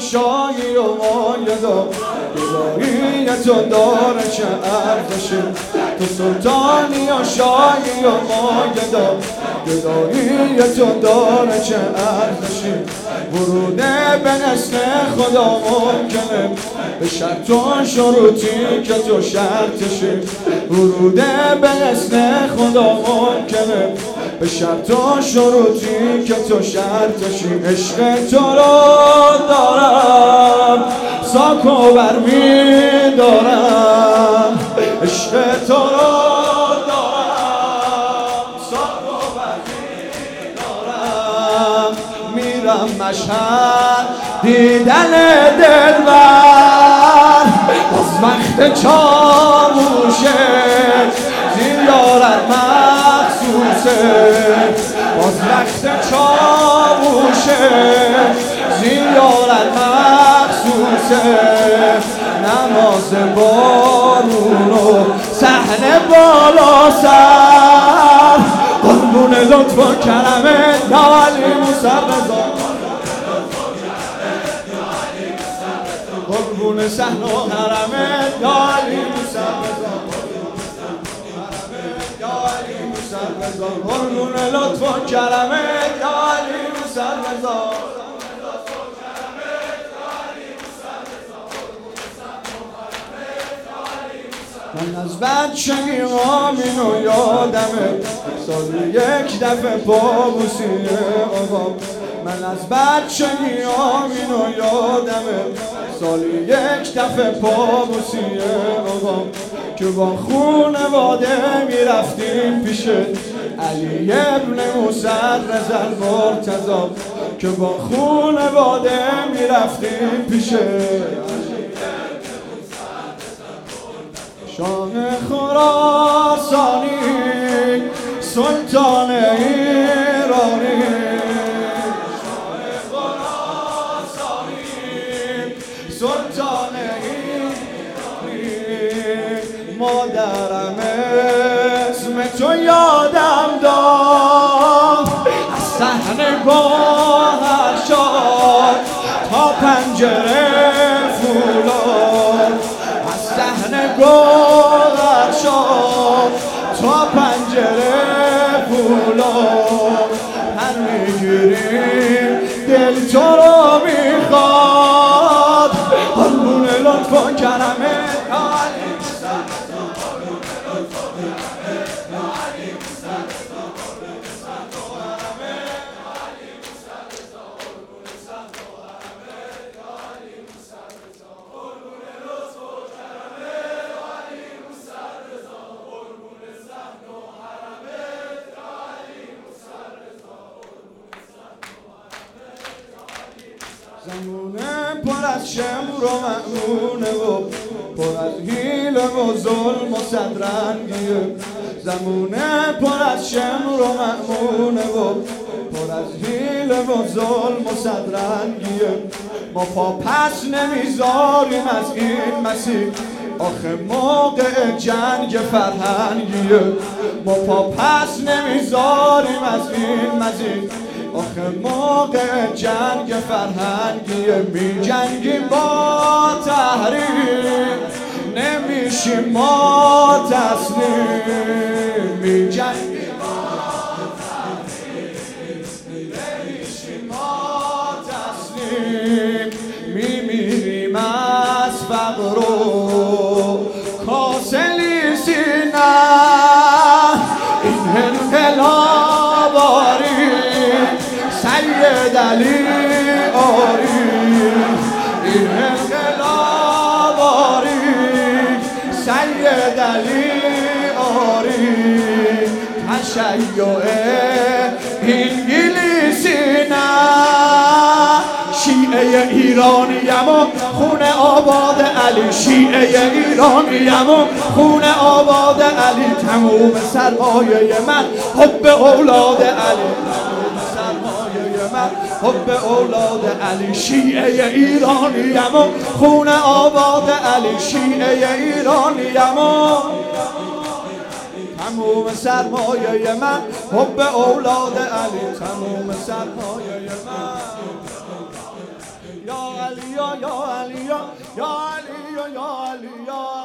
شایی و مایدا گداییتو داره چه ارزشه تو سلطانی و شایی و مایدا گداییتو داره چه ارزشه ورونه به نسل خدا ممکنه به شرط و شروطی که تو شرطشه ورونه به نسل خدا ممکنه به شرط و شروطی که تو شرطشی عشق تو را دارم ساکو برمی دارم عشق تو را دارم ساکو برمی دارم میرم مشهد دیدن دلبر باز وقت چاموشه زین دارد مخصوصه باز وقت چاوشه زیارت مخصوصه نماز بارون و صحن بالا سر قربون لطف و کرم دوالی مصبزا قربون صحن و حرم دوالی مصبزا قربون لطف و کرم دوالی مصبزا من از بچگی همینو یادمه سال یک دفعه با بوسیه آقا من از بچگی همینو یادمه سال یک دفعه با بوسیه آقا که با خونواده میرفتیم پیش علی ابن موسی رضا مرتضی که با خونواده میرفتیم پیش شاه خراسانی سلطان ایرانی شاه خراسانی سلطان ایرانی مادرم اسم تو یادم داد از صحن با هر شاد تا پنجره فولاد از صحن با هر شاد تا پنجره فولاد هر میگیریم دل تو رو میخواد قربون لطف و کرمت زمونه پر از شمر و مأمونه و پر از حیله و ظلم و صدرنگیه زمونه پر از شمر و مأمونه و پر از حیله و ظلم و صدرنگیه ما پا پس نمیذاریم از این مسیر آخه موقع جنگ فرهنگیه ما پا پس نمیذاریم از این مسیر آخه موقع جنگ فرهنگیه می جنگیم با تحریم نمیشیم ما تسلیم می جنگیم با تحریم نمیشیم ما تسلیم میمیریم از فقر و کاسلی سینه این هلهلا سید علی آری این انقلاب آری سید علی آری تشیع انگلیسی نه شیعه ایرانیم و خونه آباد علی شیعه ایرانیم و خونه آباد علی تموم سرمایه من حب اولاد علی حب اولاد علی شیعه ایرانیم و خونه آباد علی شیعه ایرانیم و تموم سرمایه من حب اولاد علی تموم سرمایه من یا علی یا علی یا علی یا علی یا علی یا